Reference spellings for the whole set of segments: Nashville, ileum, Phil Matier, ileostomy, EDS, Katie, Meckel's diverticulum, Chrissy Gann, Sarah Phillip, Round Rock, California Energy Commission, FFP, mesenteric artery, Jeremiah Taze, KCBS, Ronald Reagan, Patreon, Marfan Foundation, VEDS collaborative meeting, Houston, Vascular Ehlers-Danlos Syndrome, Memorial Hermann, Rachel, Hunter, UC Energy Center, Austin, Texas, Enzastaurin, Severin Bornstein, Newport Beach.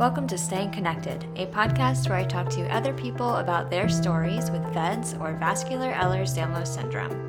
Welcome to Staying Connected, a podcast where I talk to other people about their stories with VEDS or Vascular Ehlers-Danlos Syndrome.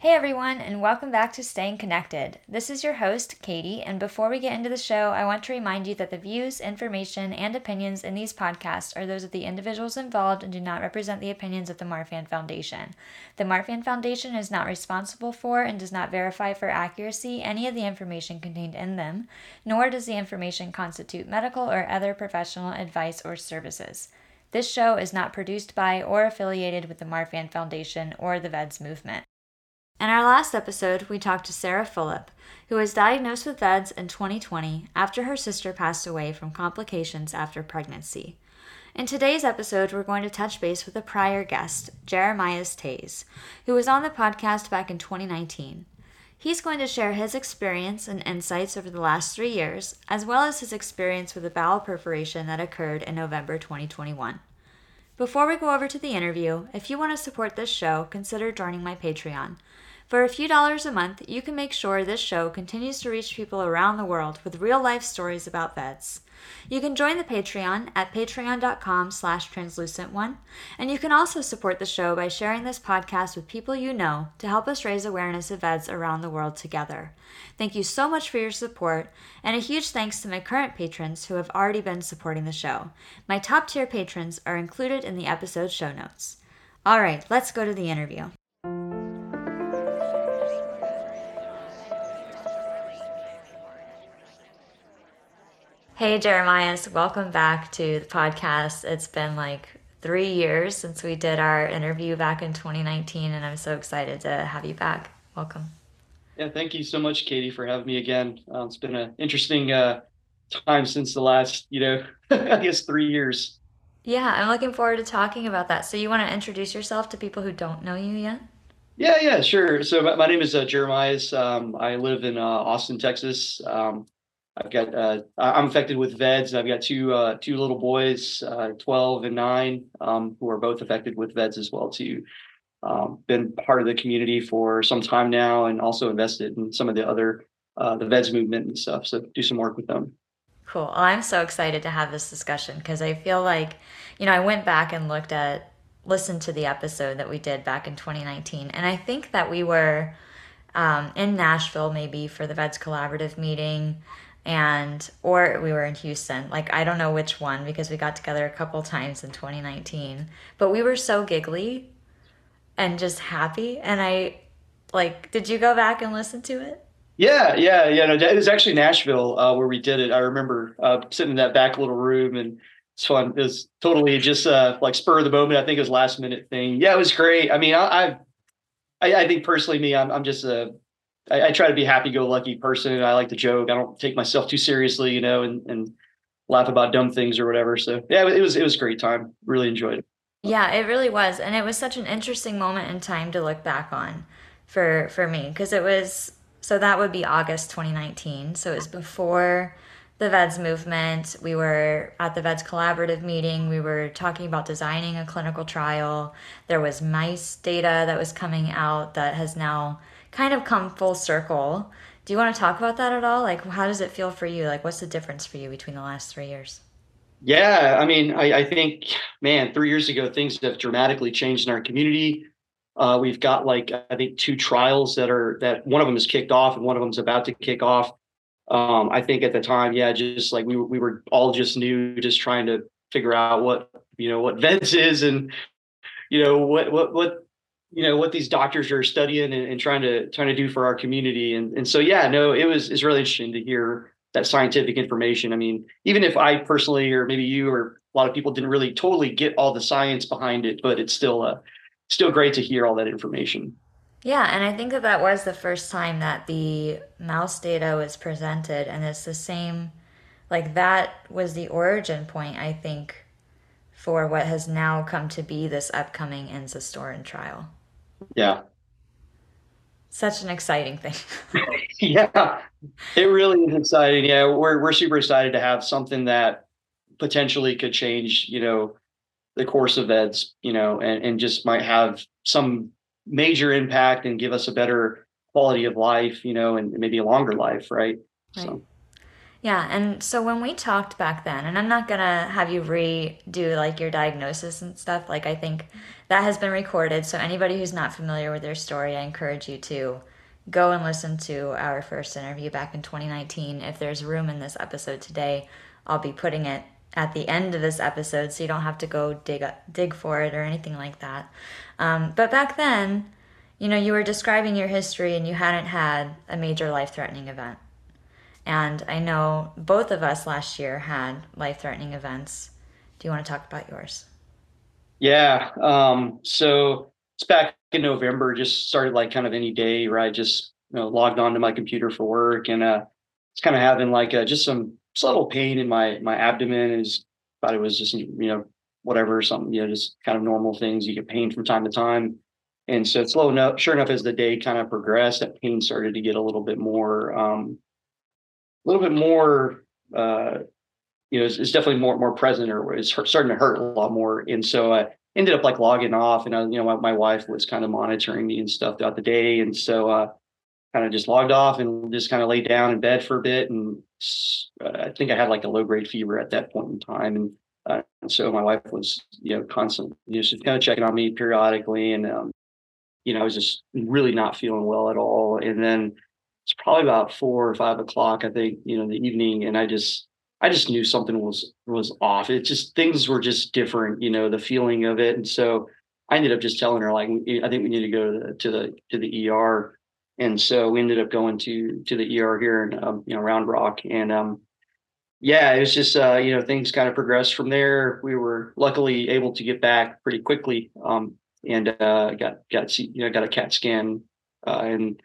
Hey everyone, and welcome back to Staying Connected. This is your host, Katie, and before we get into the show, I want to remind you that the views, information, and opinions in these podcasts are those of the individuals involved and do not represent the opinions of the Marfan Foundation. The Marfan Foundation is not responsible for and does not verify for accuracy any of the information contained in them, nor does the information constitute medical or other professional advice or services. This show is not produced by or affiliated with the Marfan Foundation or the VEDS movement. In our last episode, we talked to Sarah Phillip, who was diagnosed with VEDS in 2020 after her sister passed away from complications after pregnancy. In today's episode, we're going to touch base with a prior guest, Jeremiah Taze, who was on the podcast back in 2019. He's going to share his experience and insights over the last 3 years, as well as his experience with a bowel perforation that occurred in November 2021. Before we go over to the interview, if you want to support this show, consider joining my Patreon. For a few dollars a month, you can make sure this show continues to reach people around the world with real-life stories about VEDS. You can join the Patreon at patreon.com/translucent1, and you can also support the show by sharing this podcast with people you know to help us raise awareness of VEDS around the world together. Thank you so much for your support, and a huge thanks to my current patrons who have already been supporting the show. My top-tier patrons are included in the episode show notes. All right, let's go to the interview. Hey, Jeremiah, welcome back to the podcast. It's been like 3 years since we did our interview back in 2019, and I'm so excited to have you back. Welcome. Yeah, thank you so much, Katie, for having me again. It's been an interesting time since the last, I guess 3 years. Yeah, I'm looking forward to talking about that. So you want to introduce yourself to people who don't know you yet? Yeah, sure. So my name is Jeremiah. I live in Austin, Texas. I'm affected with VEDS. I've got two little boys, 12 and 9, who are both affected with VEDS as well too. Been part of the community for some time now, and also invested in some of the other the VEDS movement and stuff. So do some work with them. Cool. Well, I'm so excited to have this discussion because I feel like, I went back and listened to the episode that we did back in 2019, and I think that we were in Nashville maybe for the VEDS collaborative meeting. Or we were in Houston, I don't know which one, because we got together a couple times in 2019, but we were so giggly and just happy. And did you go back and listen to it? Yeah. No, it was actually Nashville where we did it. I remember sitting in that back little room, and it's fun. It was totally just spur of the moment. I think it was last minute thing. Yeah, it was great. I mean, I think personally me, I'm just I try to be a happy-go-lucky person, and I like to joke. I don't take myself too seriously, and laugh about dumb things or whatever. So yeah, it was a great time. Really enjoyed it. Yeah, it really was, and it was such an interesting moment in time to look back on for me, because it was, so that would be August 2019. So it was before the VEDS movement. We were at the VEDS collaborative meeting. We were talking about designing a clinical trial. There was mice data that was coming out that has now kind of come full circle. Do you want to talk about that at all? How does it feel for you? What's the difference for you between the last 3 years? Yeah, I mean, I think, man, 3 years ago, things have dramatically changed in our community. We've got, I think, two trials that one of them is kicked off and one of them is about to kick off. I think at the time, just we were all just new, just trying to figure out what VEDS is, and, what these doctors are studying and trying to do for our community. And so, it's really interesting to hear that scientific information. I mean, even if I personally, or maybe you or a lot of people didn't really totally get all the science behind it, but it's still great to hear all that information. Yeah. And I think that was the first time that the mouse data was presented, and it's the same, that was the origin point, I think, for what has now come to be this upcoming Enzastaurin trial. Yeah. Such an exciting thing. Yeah, it really is exciting. Yeah, we're super excited to have something that potentially could change, the course of VEDS, you know, and just might have some major impact and give us a better quality of life, you know, and maybe a longer life, right. So. Yeah. And so when we talked back then, and I'm not going to have you redo like your diagnosis and stuff, like I think that has been recorded. So anybody who's not familiar with their story, I encourage you to go and listen to our first interview back in 2019. If there's room in this episode today, I'll be putting it at the end of this episode so you don't have to go dig for it or anything like that. But back then, you know, you were describing your history and you hadn't had a major life-threatening event. And I know both of us last year had life-threatening events. Do you want to talk about yours? Yeah. So it's back in November, just started like kind of any day, right? Just, you know, logged onto my computer for work and it's kind of having like just some subtle pain in my abdomen. And just thought it was just, you know, whatever, something, you know, just kind of normal things. You get pain from time to time. And so it's slow enough. Sure enough, as the day kind of progressed, that pain started to get a little bit more, you know, it's definitely more present, or it's starting to hurt a lot more. And so I ended up like logging off, and I, you know, my wife was kind of monitoring me and stuff throughout the day. And so kind of just logged off and just kind of laid down in bed for a bit. And I think I had like a low grade fever at that point in time. And so my wife was, you know, constantly, you know, she's kind of checking on me periodically. And, you know, I was just really not feeling well at all. And then it's probably about 4 or 5 o'clock, I think, you know, in the evening. And I just knew something was off. It just, things were just different, you know, the feeling of it. And so I ended up just telling her, like, I think we need to go to the ER. And so we ended up going to the ER here in, you know, Round Rock. And yeah, it was just, you know, things kind of progressed from there. We were luckily able to get back pretty quickly, and got a CAT scan, and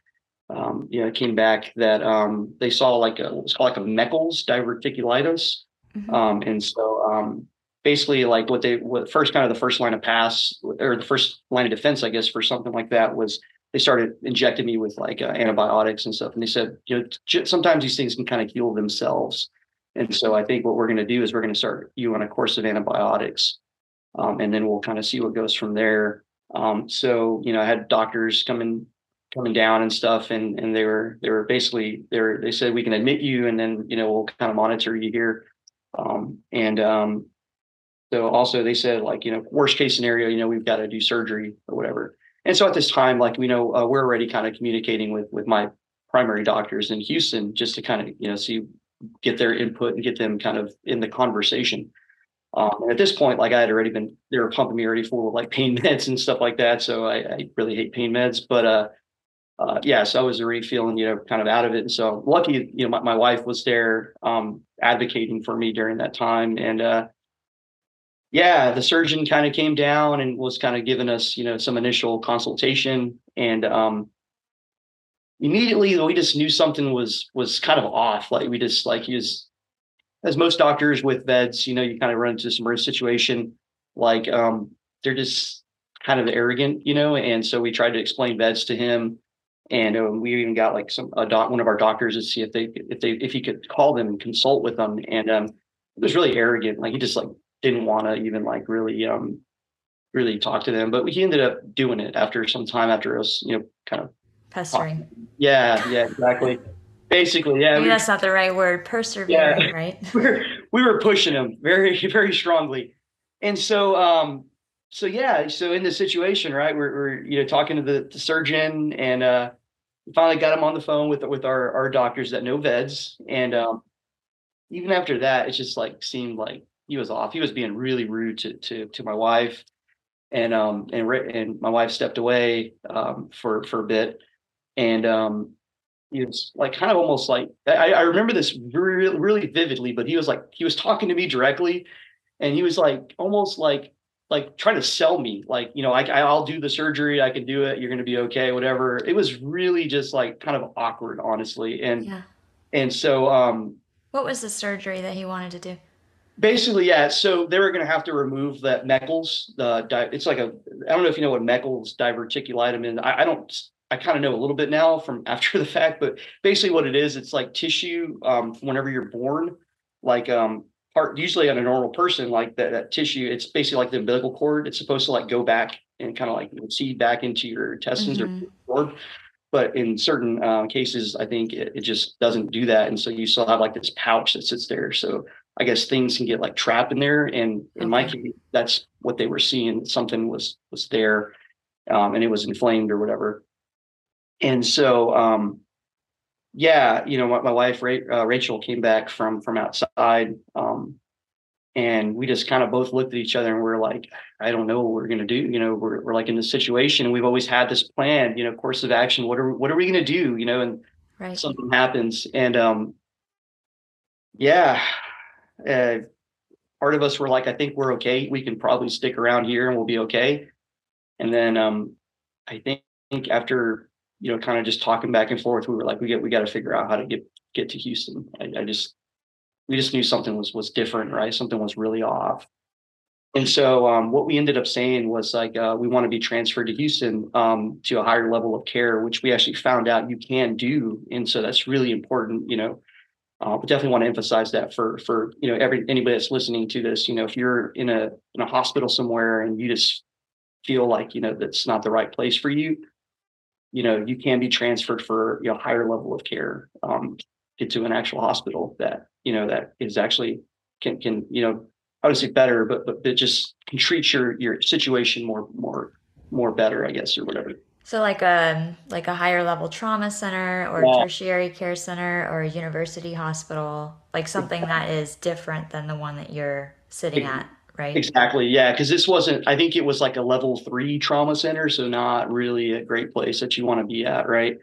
you know, it came back that they saw like it's called like a Meckel's diverticulitis. Mm-hmm. And so basically like the first line of pass, or the first line of defense, I guess, for something like that was they started injecting me with like antibiotics and stuff. And they said, you know, sometimes these things can kind of heal themselves. And so I think what we're going to do is we're going to start you on a course of antibiotics, and then we'll kind of see what goes from there. So, you know, I had doctors coming down and stuff, and they were basically they said, we can admit you, and then, you know, we'll kind of monitor you here. So also they said, like, you know, worst case scenario, you know, we've got to do surgery or whatever. And so at this time, like, we know, we're already kind of communicating with my primary doctors in Houston, just to kind of, you know, get their input and get them kind of in the conversation. And at this point, like, I had already been, they were pumping me already full of like pain meds and stuff like that. So I really hate pain meds, but, yeah, so I was already feeling, you know, kind of out of it. And so lucky, you know, my wife was there, advocating for me during that time. And, yeah, the surgeon kind of came down and was kind of giving us, you know, some initial consultation. And, immediately we just knew something was kind of off. Like, we just, like, as most doctors with VEDS, you know, you kind of run into this emergency situation, like, they're just kind of arrogant, you know? And so we tried to explain VEDS to him. And we even got like one of our doctors to see if he could call them and consult with them. And it was really arrogant. Like, he just like didn't want to even like really talk to them. But he ended up doing it after some time, after it was, you know, kind of pestering. Talking. Yeah, exactly. Basically, yeah. Maybe that's not the right word. Persevering, yeah. Right? we were pushing him very, very strongly, and so. So in this situation, right, we're you know, talking to the surgeon, and finally got him on the phone with our doctors that know VEDS. And even after that, it just like seemed like he was off. He was being really rude to my wife, and my wife stepped away for a bit, and he was like kind of almost like I remember this really, really vividly, but he was talking to me directly, and he was like almost like trying to sell me, like, you know, I'll do the surgery, I can do it, you're going to be okay, whatever. It was really just like kind of awkward, honestly. And, yeah. And so, what was the surgery that he wanted to do? Basically, yeah. So they were going to have to remove that Meckel's, it's like I don't know if you know what Meckel's diverticulum is. I kind of know a little bit now from after the fact, but basically what it is, it's like tissue, whenever you're born, like, part, usually on a normal person, like that tissue, it's basically like the umbilical cord. It's supposed to like go back and kind of like recede back into your intestines or cord. But in certain cases, I think it just doesn't do that. And so you still have like this pouch that sits there. So I guess things can get like trapped in there. And in my case, that's what they were seeing. Something was there and it was inflamed or whatever. And so, yeah, you know, my wife, Rachel, came back from outside and we just kind of both looked at each other and we're like, I don't know what we're going to do. You know, we're like in this situation and we've always had this plan, you know, course of action. What are we going to do? You know, and something happens. And part of us were like, I think we're okay. We can probably stick around here and we'll be okay. And then I think after, you know, kind of just talking back and forth, we were like, we got to figure out how to get to Houston. We just knew something was different, right? Something was really off. And so what we ended up saying was like, we want to be transferred to Houston to a higher level of care, which we actually found out you can do. And so that's really important, you know. We definitely want to emphasize that for you know, anybody that's listening to this, you know, if you're in a hospital somewhere and you just feel like, you know, that's not the right place for you, you know, you can be transferred for, you know, higher level of care, get to an actual hospital that, you know, that is actually can, you know, I would say better, but that just can treat your situation more better, I guess, or whatever. So like a higher level trauma center or tertiary care center or a university hospital, like something that is different than the one that you're sitting at, right? Exactly. Yeah. Because this wasn't, I think it was like a level 3 trauma center. So not really a great place that you want to be at. Right.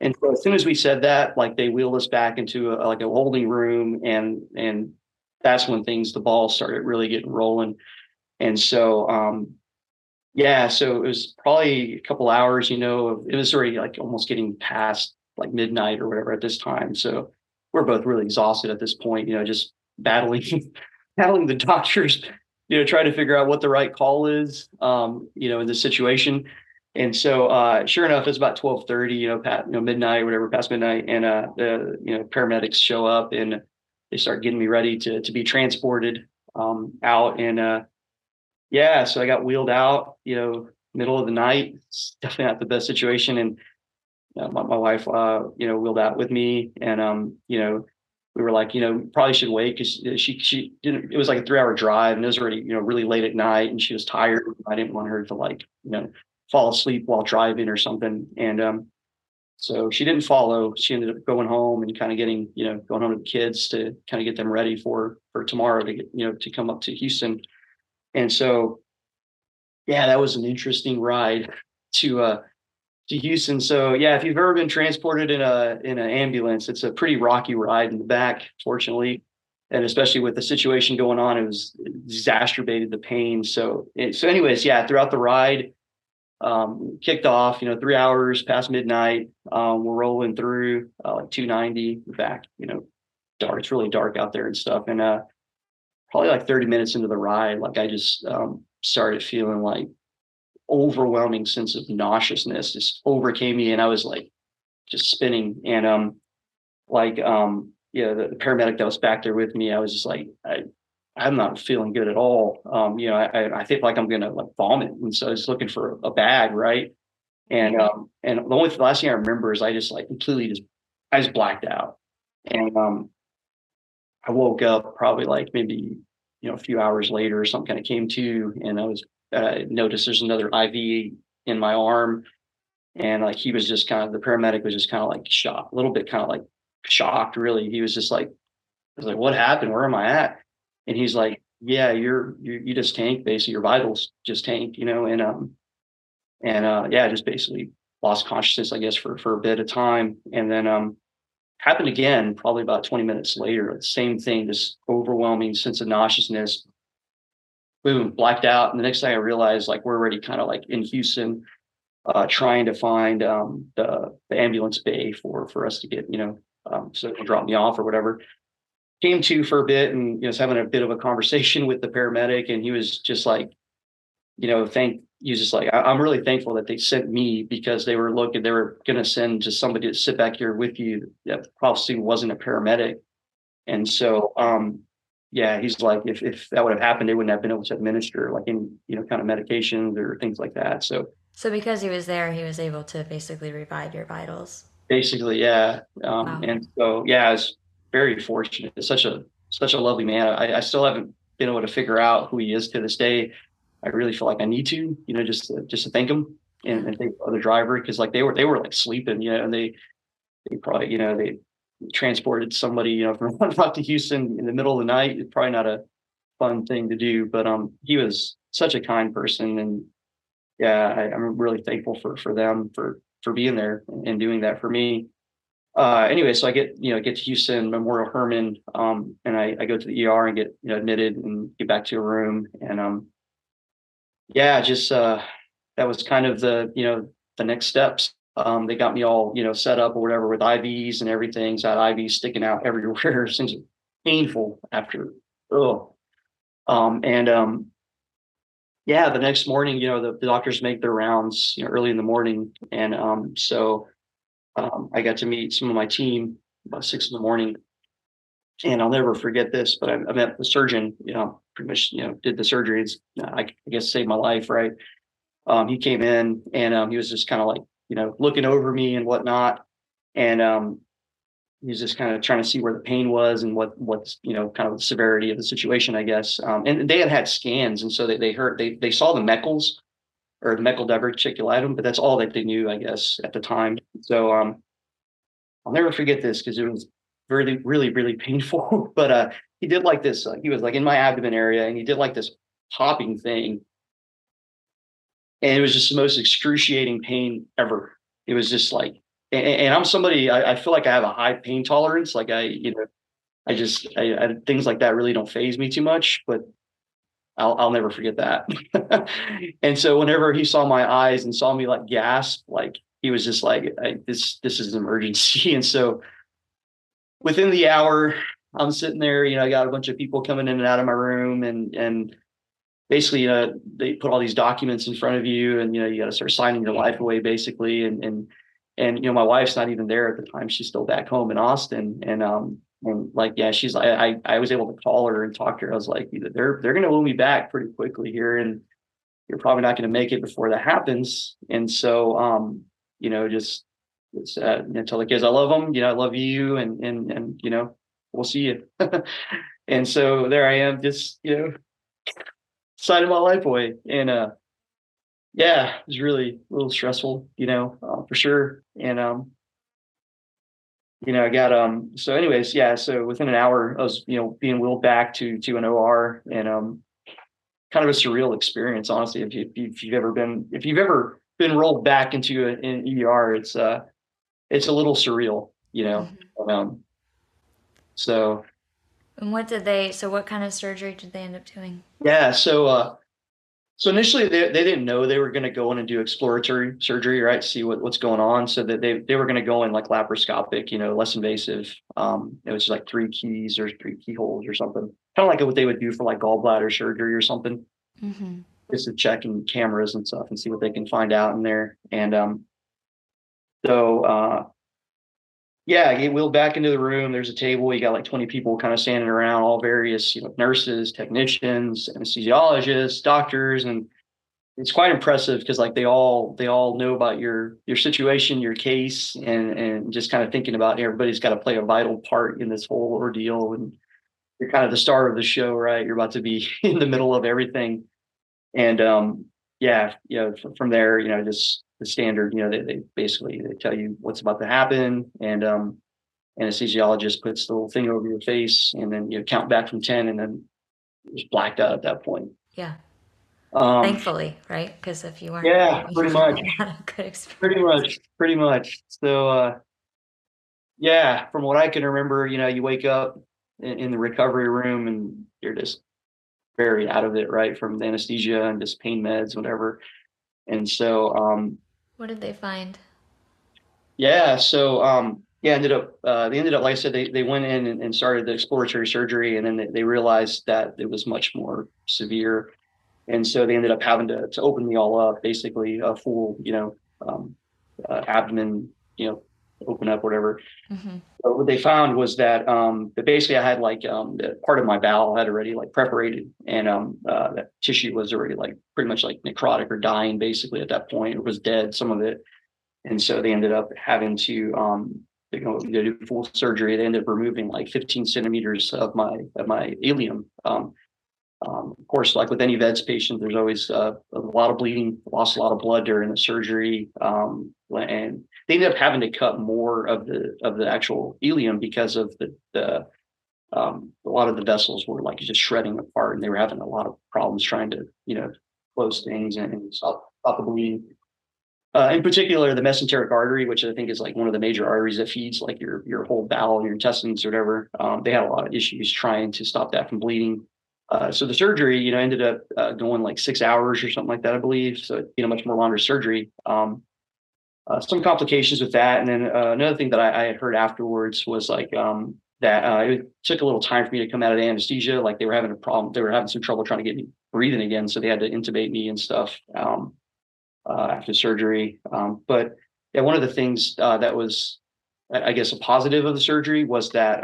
And so as soon as we said that, like they wheeled us back into a holding room and that's when the ball started really getting rolling. And so, so it was probably a couple hours, you know, it was already like almost getting past like midnight or whatever at this time. So we're both really exhausted at this point, you know, just battling the doctors, you know, trying to figure out what the right call is, you know, in this situation. And so sure enough, it's about 12:30, you know, midnight, whatever, past midnight. And the, you know, paramedics show up and they start getting me ready to be transported out. And so I got wheeled out, you know, middle of the night. It's definitely not the best situation. And you know, my wife, you know, wheeled out with me. And, you know, we were like, you know, probably should wait because she didn't, it was like a 3-hour drive and it was already, you know, really late at night and she was tired. I didn't want her to like, you know, fall asleep while driving or something. And so she didn't follow. She ended up going home and kind of getting, you know, going home to the kids to kind of get them ready for tomorrow to, you know, to come up to Houston. And so, yeah, that was an interesting ride to Houston. So, yeah, if you've ever been transported in an ambulance, it's a pretty rocky ride in the back, fortunately, and especially with the situation going on, it exacerbated the pain. So, anyways, yeah, throughout the ride, kicked off, you know, 3 hours past midnight, we're rolling through like 290 back, you know, dark. It's really dark out there and stuff, and probably like 30 minutes into the ride, like I just started feeling like overwhelming sense of nauseousness just overcame me. And I was like just spinning. And the paramedic that was back there with me, I was just like, I'm not feeling good at all. You know, I think like I'm going to like vomit. And so I was looking for a bag. Right. And the last thing I remember is I just like completely I just blacked out. And I woke up probably like maybe, you know, a few hours later or something kind of came to, and I was noticed there's another IV in my arm. And like he was just the paramedic was just kind of like shocked, a little bit kind of like shocked, really. He was just like, I was like, what happened? Where am I at? And he's like, yeah, you just tanked, basically. Your vitals just tanked, you know, and just basically lost consciousness, I guess, for a bit of time. And then happened again, probably about 20 minutes later, same thing, this overwhelming sense of nauseousness, boom, blacked out. And the next thing I realized, like, we're already kind of like in Houston, trying to find the ambulance bay for us to get, you know, so they can drop me off or whatever. Came to for a bit and, you know, was having a bit of a conversation with the paramedic, and he was just like, you know, he was just like, I'm really thankful that they sent me, because they were going to send just somebody to sit back here with you that probably wasn't a paramedic. And so, yeah, he's like, if that would have happened, they wouldn't have been able to administer like any, you know, kind of medications or things like that. So because he was there, he was able to basically revive your vitals. Basically, yeah. Wow. And so, yeah, I was very fortunate. It's such a lovely man. I still haven't been able to figure out who he is to this day. I really feel like I need to, you know, just to thank him and thank the other driver, because like they were like sleeping, you know, and they probably, you know, they transported somebody, you know, from Round Rock to Houston in the middle of the night. It's probably not a fun thing to do, but he was such a kind person, and yeah, I'm really thankful for them for being there and doing that for me. Anyway, so I get to Houston Memorial Hermann, and I go to the ER and get, you know, admitted and get back to a room, and that was kind of the, you know, the next steps. They got me all, you know, set up or whatever with IVs and everything. So I had IVs sticking out everywhere. Things were painful after. The next morning, you know, the doctors make their rounds, you know, early in the morning. And I got to meet some of my team about 6 a.m. And I'll never forget this, but I met the surgeon, you know, pretty much, you know, did the surgeries. I guess saved my life, right? He came in and he was just kind of like, you know, looking over me and whatnot. And he was just kind of trying to see where the pain was and what's, you know, kind of the severity of the situation, I guess. And they had scans. And so they saw the Meckel's or the Meckel's diverticulum, but that's all that they knew, I guess, at the time. So I'll never forget this because it was really, really, really painful. But he did like this. He was like in my abdomen area and he did like this popping thing. And it was just the most excruciating pain ever. It was just like, and I'm somebody, I feel like I have a high pain tolerance. Like I things like that really don't faze me too much, but I'll never forget that. And so whenever he saw my eyes and saw me like gasp, like he was just like, this is an emergency. And so within the hour I'm sitting there, you know, I got a bunch of people coming in and out of my room and basically, they put all these documents in front of you and, you know, you got to start signing your life away, basically. And, you know, my wife's not even there at the time. She's still back home in Austin. She's like, I was able to call her and talk to her. I was like, they're going to wheel me back pretty quickly here. And you're probably not going to make it before that happens. And so, you know, just tell the kids, I love them, you know, I love you. And, you know, we'll see you. And so there I am, just, you know, side of my life away. And it was really a little stressful, you know, for sure. And you know, I got so within an hour I was, you know, being wheeled back to an OR, and kind of a surreal experience, honestly. If you've ever been rolled back into an ER, it's a little surreal, you know. Mm-hmm. And what kind of surgery did they end up doing? Yeah. So initially they didn't know they were going to go in and do exploratory surgery, right? See what's going on. So that they were going to go in like laparoscopic, you know, less invasive. It was like 3 keyholes or something, kind of like what they would do for like gallbladder surgery or something. Mm-hmm. Just to check in cameras and stuff and see what they can find out in there. And, I get wheeled back into the room. There's a table. You got like 20 people kind of standing around, all various, you know, nurses, technicians, anesthesiologists, doctors. And it's quite impressive because like they all know about your situation, your case, and just kind of thinking about everybody's got to play a vital part in this whole ordeal. And you're kind of the star of the show, right? You're about to be in the middle of everything. And you know, from there, you know, just the standard, you know, they basically tell you what's about to happen, and anesthesiologist puts the little thing over your face, and then you count back from 10, and then it's blacked out at that point. Yeah. Thankfully, right? Because if you weren't, pretty much. Good experience. Pretty much. So, from what I can remember, you know, you wake up in the recovery room, and you're just very out of it, right, from the anesthesia and just pain meds, whatever. And so, what did they find? Yeah. So, ended up, like I said, they went in and started the exploratory surgery, and then they realized that it was much more severe. And so they ended up having to open me all up, basically a full, you know, abdomen, you know, open up, whatever. Mm-hmm. So what they found was that basically I had like part of my bowel had already like perforated, and that tissue was already like pretty much like necrotic or dying basically at that point. It was dead, some of it. And so they ended up having to do full surgery. They ended up removing like 15 centimeters of my ileum. Of course, like with any VEDS patient, there's always a lot of bleeding, lost a lot of blood during the surgery, and they ended up having to cut more of the actual ileum because of the a lot of the vessels were like just shredding apart, and they were having a lot of problems trying to close things and stop the bleeding. In particular, the mesenteric artery, which I think is like one of the major arteries that feeds like your whole bowel and your intestines or whatever, they had a lot of issues trying to stop that from bleeding. So the surgery, ended up going like 6 hours or something like that, I believe. So it's much more longer surgery. Some complications with that. And then another thing that I had heard afterwards was like that it took a little time for me to come out of the anesthesia. Like they were having some trouble trying to get me breathing again. So they had to intubate me and stuff after surgery. But yeah, one of the things that was, I guess, a positive of the surgery was that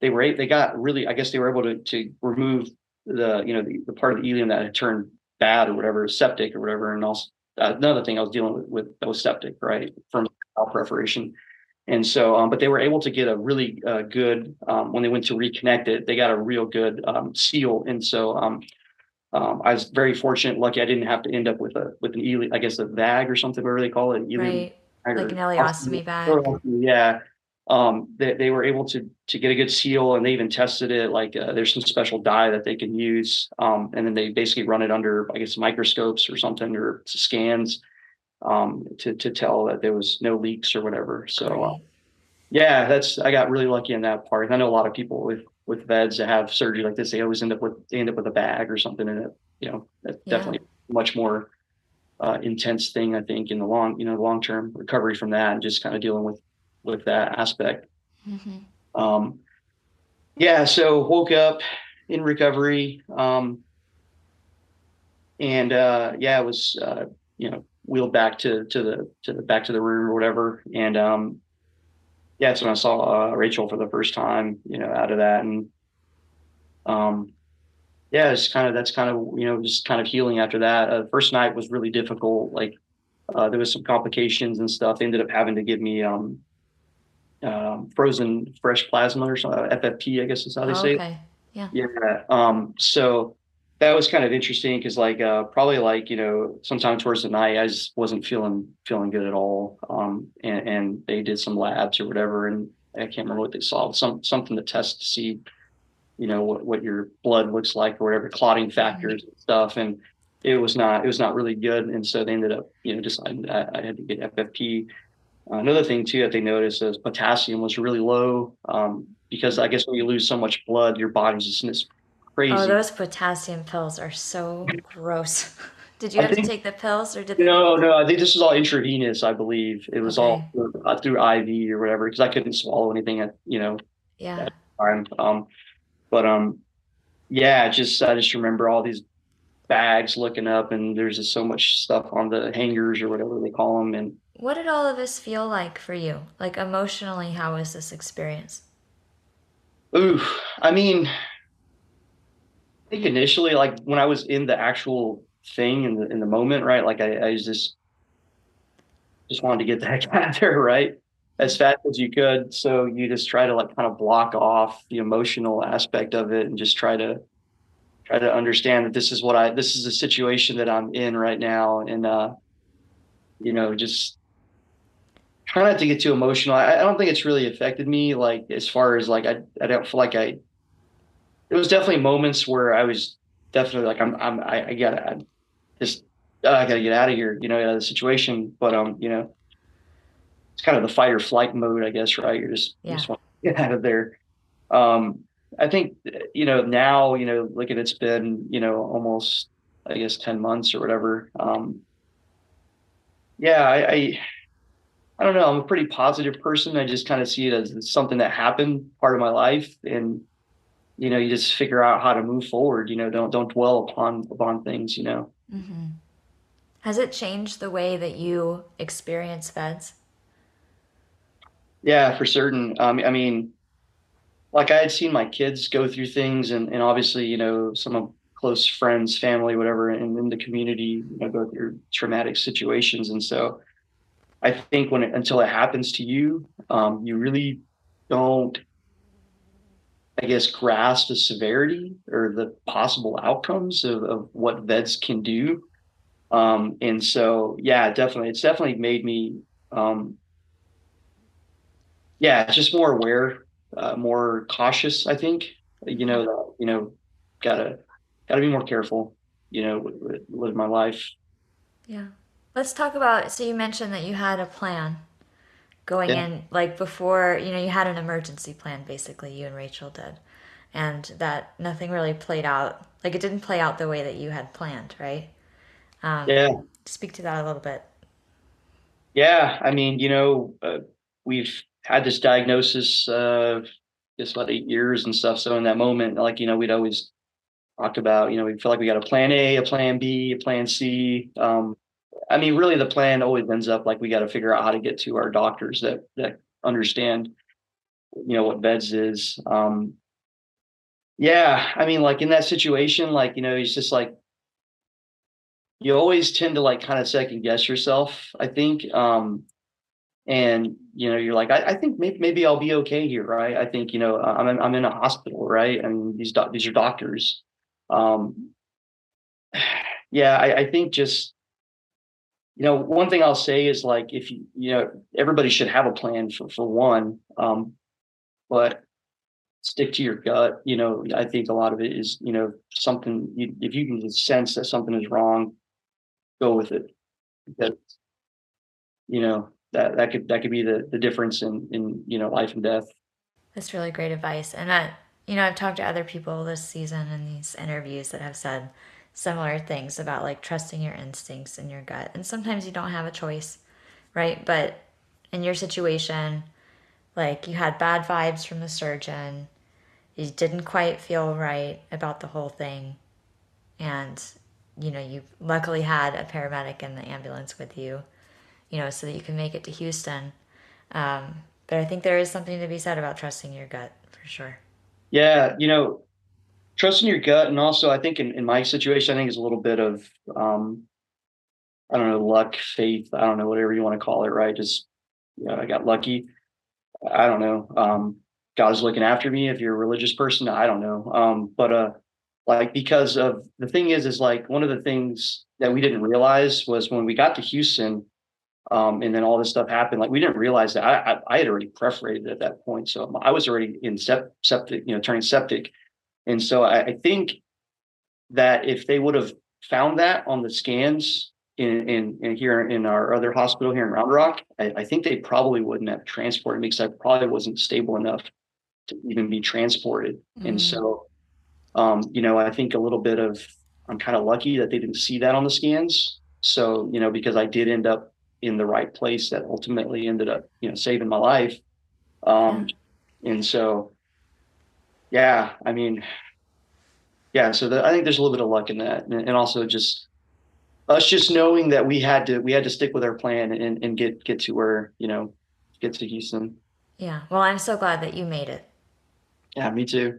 they were able to remove the part of the ileum that had turned bad or whatever, septic or whatever. And also another thing I was dealing with that was septic, right, from bowel perforation. And so, but they were able to get a really good, when they went to reconnect it, they got a real good seal. And so I was very fortunate, lucky I didn't have to end up with an ileum, I guess a VAG or something, whatever they call it. An ileum, right, like an ileostomy VAG. Yeah. They were able to get a good seal, and they even tested it. Like there's some special dye that they can use, and then they basically run it under, I guess, microscopes or something, or scans to tell that there was no leaks or whatever. So yeah, I got really lucky in that part. I know a lot of people with VEDS that have surgery like this, they always end up with a bag or something in it. That's definitely much more intense thing, I think, in the long term recovery from that, and just kind of dealing with that aspect. Mm-hmm. So woke up in recovery, and it was wheeled back to the room or whatever, and that's when I saw Rachel for the first time, out of that, and it's kind of healing after that. The first night was really difficult. Like there was some complications and stuff. They ended up having to give me frozen fresh plasma or something, FFP, I guess is how they say. Okay. Yeah. Yeah. So that was kind of interesting because, like, probably like sometime towards the night, I just wasn't feeling good at all. And they did some labs or whatever, and I can't remember what they saw. Something to test to see, what your blood looks like or whatever, clotting factors and stuff. And it was not really good. And so they ended up, deciding I had to get FFP. Another thing too that they noticed is potassium was really low, because I guess when you lose so much blood, your body's just crazy. Oh, those potassium pills are so gross. Did you have to take the pills, or did they? No. I think this was all intravenous. I believe it was all through IV or whatever, because I couldn't swallow anything at the time. I just remember all these bags looking up, and there's just so much stuff on the hangers or whatever they call them, and. What did all of this feel like for you? Like emotionally, how was this experience? Ooh, I mean, I think initially, like when I was in the actual thing in the moment, right? Like I just wanted to get the heck out of there, right? As fast as you could. So you just try to like kind of block off the emotional aspect of it and just try to understand that this is the situation that I'm in right now. And, just try not to get too emotional. I don't think it's really affected me. Like as far as like, I don't feel like it was definitely moments where I was definitely like, I gotta get out of here, out of the situation. But, it's kind of the fight or flight mode, I guess. Right. You're just want to get out of there. I think, now, looking, it's been, almost, I guess, 10 months or whatever. I don't know. I'm a pretty positive person. I just kind of see it as something that happened, part of my life, and you just figure out how to move forward. Don't dwell upon things. Mm-hmm. Has it changed the way that you experience VEDS? Yeah, for certain. I mean, like I had seen my kids go through things and obviously, you know, some of close friends, family, whatever, and in the community, you know, go through traumatic situations. And so I think when until it happens to you, you really don't, I guess, grasp the severity or the possible outcomes of what VEDS can do. And so, yeah, definitely, it's definitely made me, yeah, just more aware, more cautious, I think, you know, that, you know, gotta be more careful, you know, with my life. Yeah. Let's talk about, so you mentioned that you had a plan going in, like before, you know, you had an emergency plan, basically, you and Rachel did, and that nothing really played out, like it didn't play out the way that you had planned, right? Yeah. Speak to that a little bit. Yeah. I mean, you know, we've had this diagnosis just about 8 years and stuff. So in that moment, like, you know, we'd always talked about, you know, we feel like we got a plan A, a plan B, a plan C. I mean, really the plan always ends up like we got to figure out how to get to our doctors that understand, you know, what VEDS is. Yeah. I mean, like in that situation, like, you know, it's just like, you always tend to like kind of second guess yourself, I think. And, you know, you're like, I think maybe I'll be okay here. Right. I think, you know, I'm in a hospital, right. I mean, these are doctors. Yeah, I think just, you know, one thing I'll say is like, if you, you know, everybody should have a plan for one, but stick to your gut. You know, I think a lot of it is, you know, something, if you can sense that something is wrong, go with it. Because, you know, that could be the difference in, you know, life and death. That's really great advice. And I, you know, I've talked to other people this season in these interviews that have said similar things about like trusting your instincts and your gut. And sometimes you don't have a choice, right? But in your situation, like you had bad vibes from the surgeon, you didn't quite feel right about the whole thing. And, you know, you luckily had a paramedic in the ambulance with you, you know, so that you can make it to Houston. But I think there is something to be said about trusting your gut for sure. Yeah. You know, trusting your gut. And also I think in my situation, I think it's a little bit of, I don't know, luck, faith, I don't know, whatever you want to call it. Right. Just, you know, I got lucky. I don't know. God's looking after me. If you're a religious person, I don't know. But like, because of the thing is like one of the things that we didn't realize was when we got to Houston, and then all this stuff happened, like we didn't realize that I had already perforated at that point. So I was already in septic, you know, turning septic. And so I think that if they would have found that on the scans in here in our other hospital here in Round Rock, I think they probably wouldn't have transported me because I probably wasn't stable enough to even be transported. Mm-hmm. And so, you know, I think a little bit of, I'm kind of lucky that they didn't see that on the scans. So, you know, because I did end up in the right place that ultimately ended up, you know, saving my life. And so, yeah, I mean, yeah, so I think there's a little bit of luck in that. And also just us just knowing that we had to stick with our plan and get to where, you know, get to Houston. Yeah. Well, I'm so glad that you made it. Yeah, me too.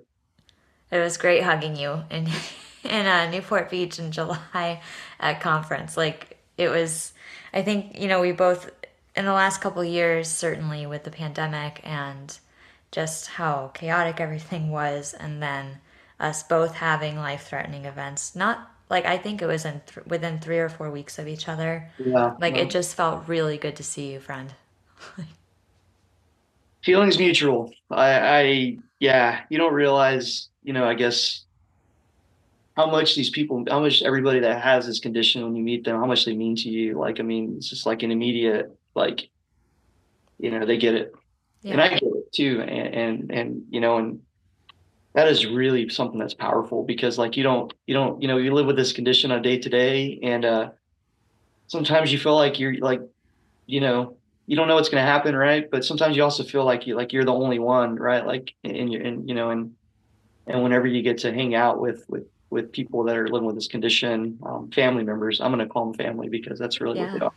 It was great hugging you in Newport Beach in July at conference. Like it was, I think, you know, we both in the last couple of years, certainly with the pandemic and just how chaotic everything was. And then us both having life-threatening events, not, like, I think it was within 3 or 4 weeks of each other. Yeah, like, it just felt really good to see you, friend. Feelings mutual. Yeah, you don't realize, you know, I guess, how much everybody that has this condition when you meet them, how much they mean to you. Like, I mean, it's just like an immediate, like, you know, they get it. Yeah. And I get it, too. And you know, and that is really something that's powerful because like, you don't, you know, you live with this condition on day to day. And sometimes you feel like you're like, you know, you don't know what's going to happen. Right. But sometimes you also feel like you're the only one, right? Like, and you know, and whenever you get to hang out with people that are living with this condition, family members, I'm going to call them family because that's really what they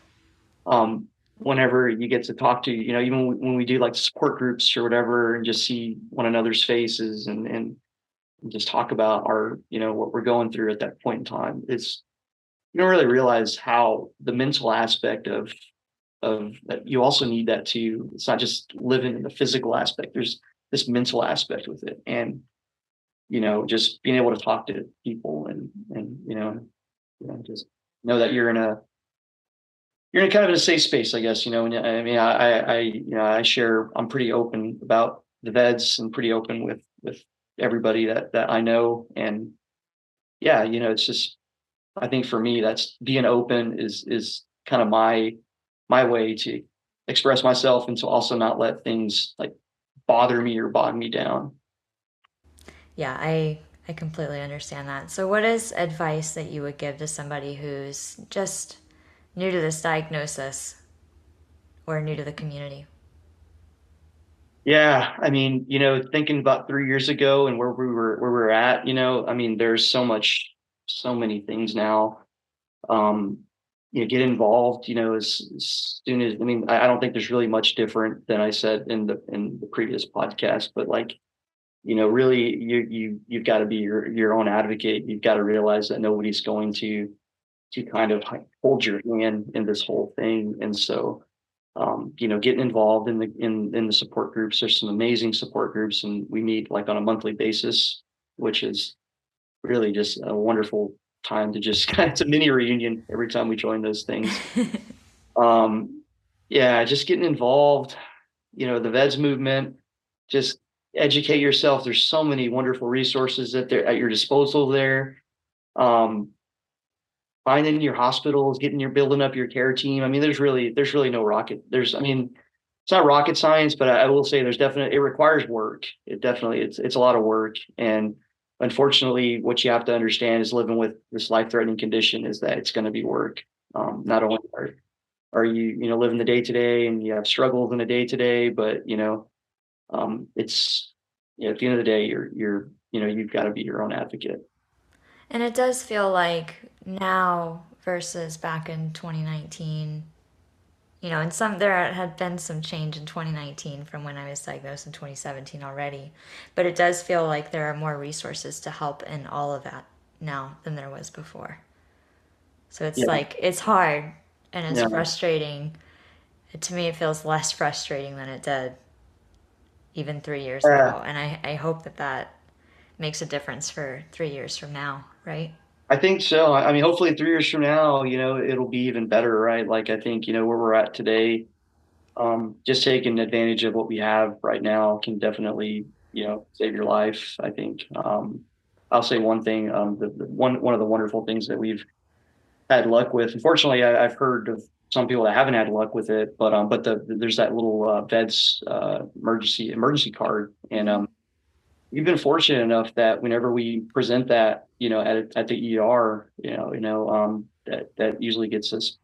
are. whenever you get to talk to, you know, even when we do like support groups or whatever, and just see one another's faces and just talk about our, you know, what we're going through at that point in time, it's, you don't really realize how the mental aspect of that, you also need that too. It's not just living in the physical aspect. There's this mental aspect with it, and, you know, just being able to talk to people and, you know, just know that you're in kind of a safe space, I guess, you know. And I mean, I you know, I'm pretty open about the VEDS and pretty open with everybody that I know. And yeah, you know, it's just, I think for me, that's being open is kind of my way to express myself, and to also not let things like bother me or bog me down. Yeah, I completely understand that. So what is advice that you would give to somebody who's just new to this diagnosis or new to the community? Yeah, I mean, you know, thinking about 3 years ago and where we were at, you know, I mean, there's so many things now. You know, get involved, you know, as soon as, I mean, I don't think there's really much different than I said in the previous podcast, but like, you know, really you've got to be your own advocate. You've got to realize that nobody's going to kind of hold your hand in this whole thing. And so, you know, getting involved in the support groups. There's some amazing support groups, and we meet like on a monthly basis, which is really just a wonderful time to just kind of, it's a mini reunion every time we join those things. Yeah, just getting involved, you know, the VEDS movement, just educate yourself. There's so many wonderful resources that they're at your disposal there. Finding your hospitals, building up your care team. I mean, there's really no rocket. I mean, it's not rocket science, but I will say it requires work. It's a lot of work. And unfortunately, what you have to understand is living with this life-threatening condition is that it's going to be work. Not only are you know, living the day-to-day and you have struggles in the day-to-day, but, you know, it's, you know, at the end of the day, you're, you know, you've got to be your own advocate. And it does feel like now versus back in 2019, you know, and there had been some change in 2019 from when I was diagnosed in 2017 already, but it does feel like there are more resources to help in all of that now than there was before. So it's like, it's hard and it's frustrating. To me, it feels less frustrating than it did even 3 years ago. And I hope that makes a difference for 3 years from now, right? I think so. I mean, hopefully 3 years from now, you know, it'll be even better, right? Like, I think, you know, where we're at today, just taking advantage of what we have right now can definitely, you know, save your life, I think. I'll say one thing, one of the wonderful things that we've had luck with, unfortunately, I've heard of some people that haven't had luck with it, but there's that little VEDS emergency card. And we've been fortunate enough that whenever we present that, you know, at the ER, that usually gets us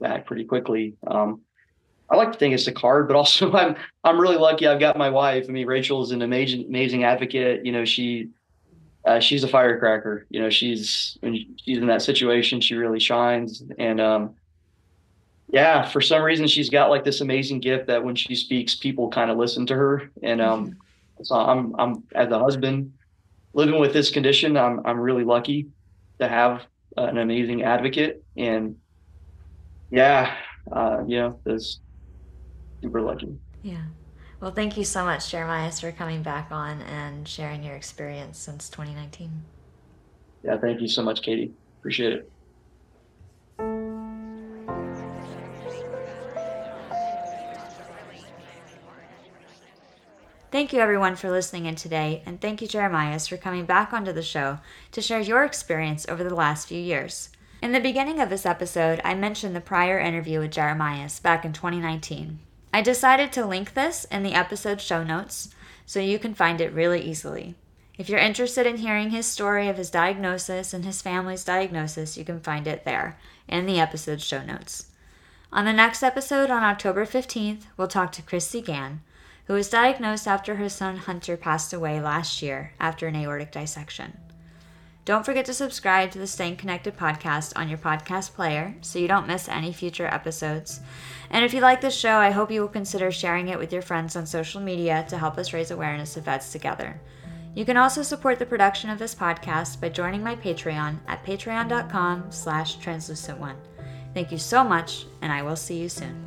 back pretty quickly. I like to think it's the card, but also I'm really lucky. I've got my wife. I mean, Rachel is an amazing advocate. You know, she's a firecracker. You know, when she's in that situation, she really shines. And yeah, for some reason, she's got like this amazing gift that when she speaks, people kind of listen to her. And so I'm as a husband living with this condition, I'm really lucky to have an amazing advocate. And that's super lucky. Yeah. Well, thank you so much, Jeremiah, for coming back on and sharing your experience since 2019. Yeah, thank you so much, Katie. Appreciate it. Thank you everyone for listening in today, and thank you Jeremiah for coming back onto the show to share your experience over the last few years. In the beginning of this episode, I mentioned the prior interview with Jeremiah back in 2019. I decided to link this in the episode show notes so you can find it really easily. If you're interested in hearing his story of his diagnosis and his family's diagnosis, you can find it there in the episode show notes. On the next episode on October 15th, we'll talk to Chrissy Gann, who was diagnosed after her son Hunter passed away last year after an aortic dissection. Don't forget to subscribe to the Staying Connected podcast on your podcast player so you don't miss any future episodes. And if you like this show, I hope you will consider sharing it with your friends on social media to help us raise awareness of VEDS together. You can also support the production of this podcast by joining my Patreon at patreon.com/translucent1. Thank you so much, and I will see you soon.